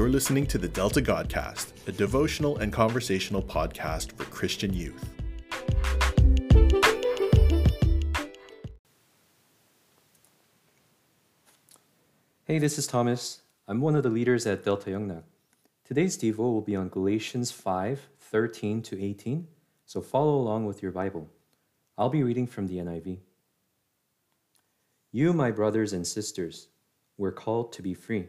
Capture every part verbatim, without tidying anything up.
You're listening to the Delta Godcast, a devotional and conversational podcast for Christian youth. Hey, this is Thomas. I'm one of the leaders at Delta Youngna. Today's devo will be on Galatians five, thirteen to eighteen, so follow along with your Bible. I'll be reading from the N I V. You, my brothers and sisters, were called to be free,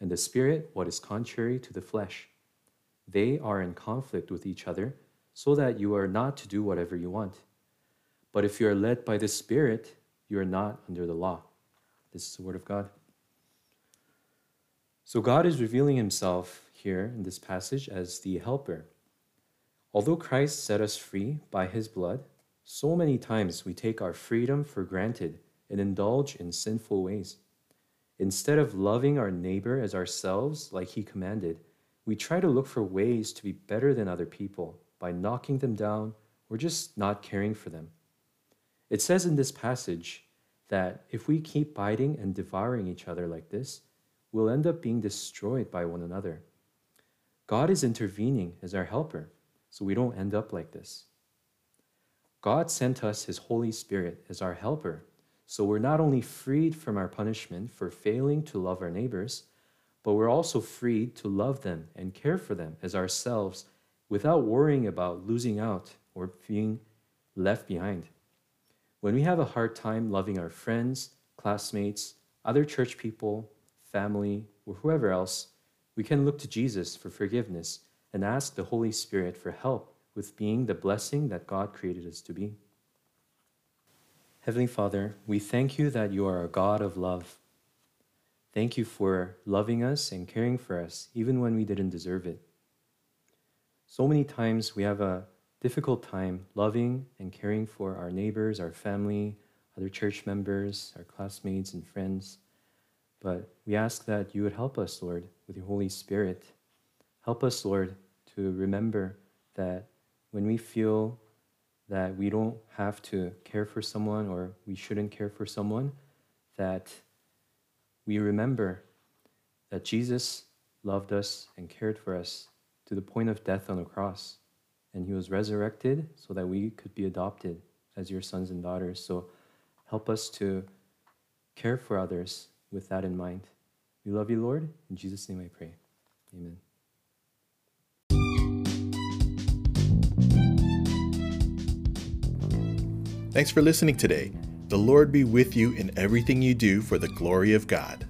and the Spirit what is contrary to the flesh. They are in conflict with each other, so that you are not to do whatever you want. But if you are led by the Spirit, you are not under the law. This is the Word of God. So God is revealing himself here in this passage as the helper. Although Christ set us free by his blood, so many times we take our freedom for granted and indulge in sinful ways. Instead of loving our neighbor as ourselves, like he commanded, we try to look for ways to be better than other people by knocking them down or just not caring for them. It says in this passage that if we keep biting and devouring each other like this, we'll end up being destroyed by one another. God is intervening as our helper, so we don't end up like this. God sent us his Holy Spirit as our helper, so we're not only freed from our punishment for failing to love our neighbors, but we're also freed to love them and care for them as ourselves without worrying about losing out or being left behind. When we have a hard time loving our friends, classmates, other church people, family, or whoever else, we can look to Jesus for forgiveness and ask the Holy Spirit for help with being the blessing that God created us to be. Heavenly Father, we thank you that you are a God of love. Thank you for loving us and caring for us, even when we didn't deserve it. So many times we have a difficult time loving and caring for our neighbors, our family, other church members, our classmates and friends. But we ask that you would help us, Lord, with your Holy Spirit. Help us, Lord, to remember that when we feel that we don't have to care for someone or we shouldn't care for someone, that we remember that Jesus loved us and cared for us to the point of death on the cross. And he was resurrected so that we could be adopted as your sons and daughters. So help us to care for others with that in mind. We love you, Lord. In Jesus' name I pray. Amen. Thanks for listening today. The Lord be with you in everything you do for the glory of God.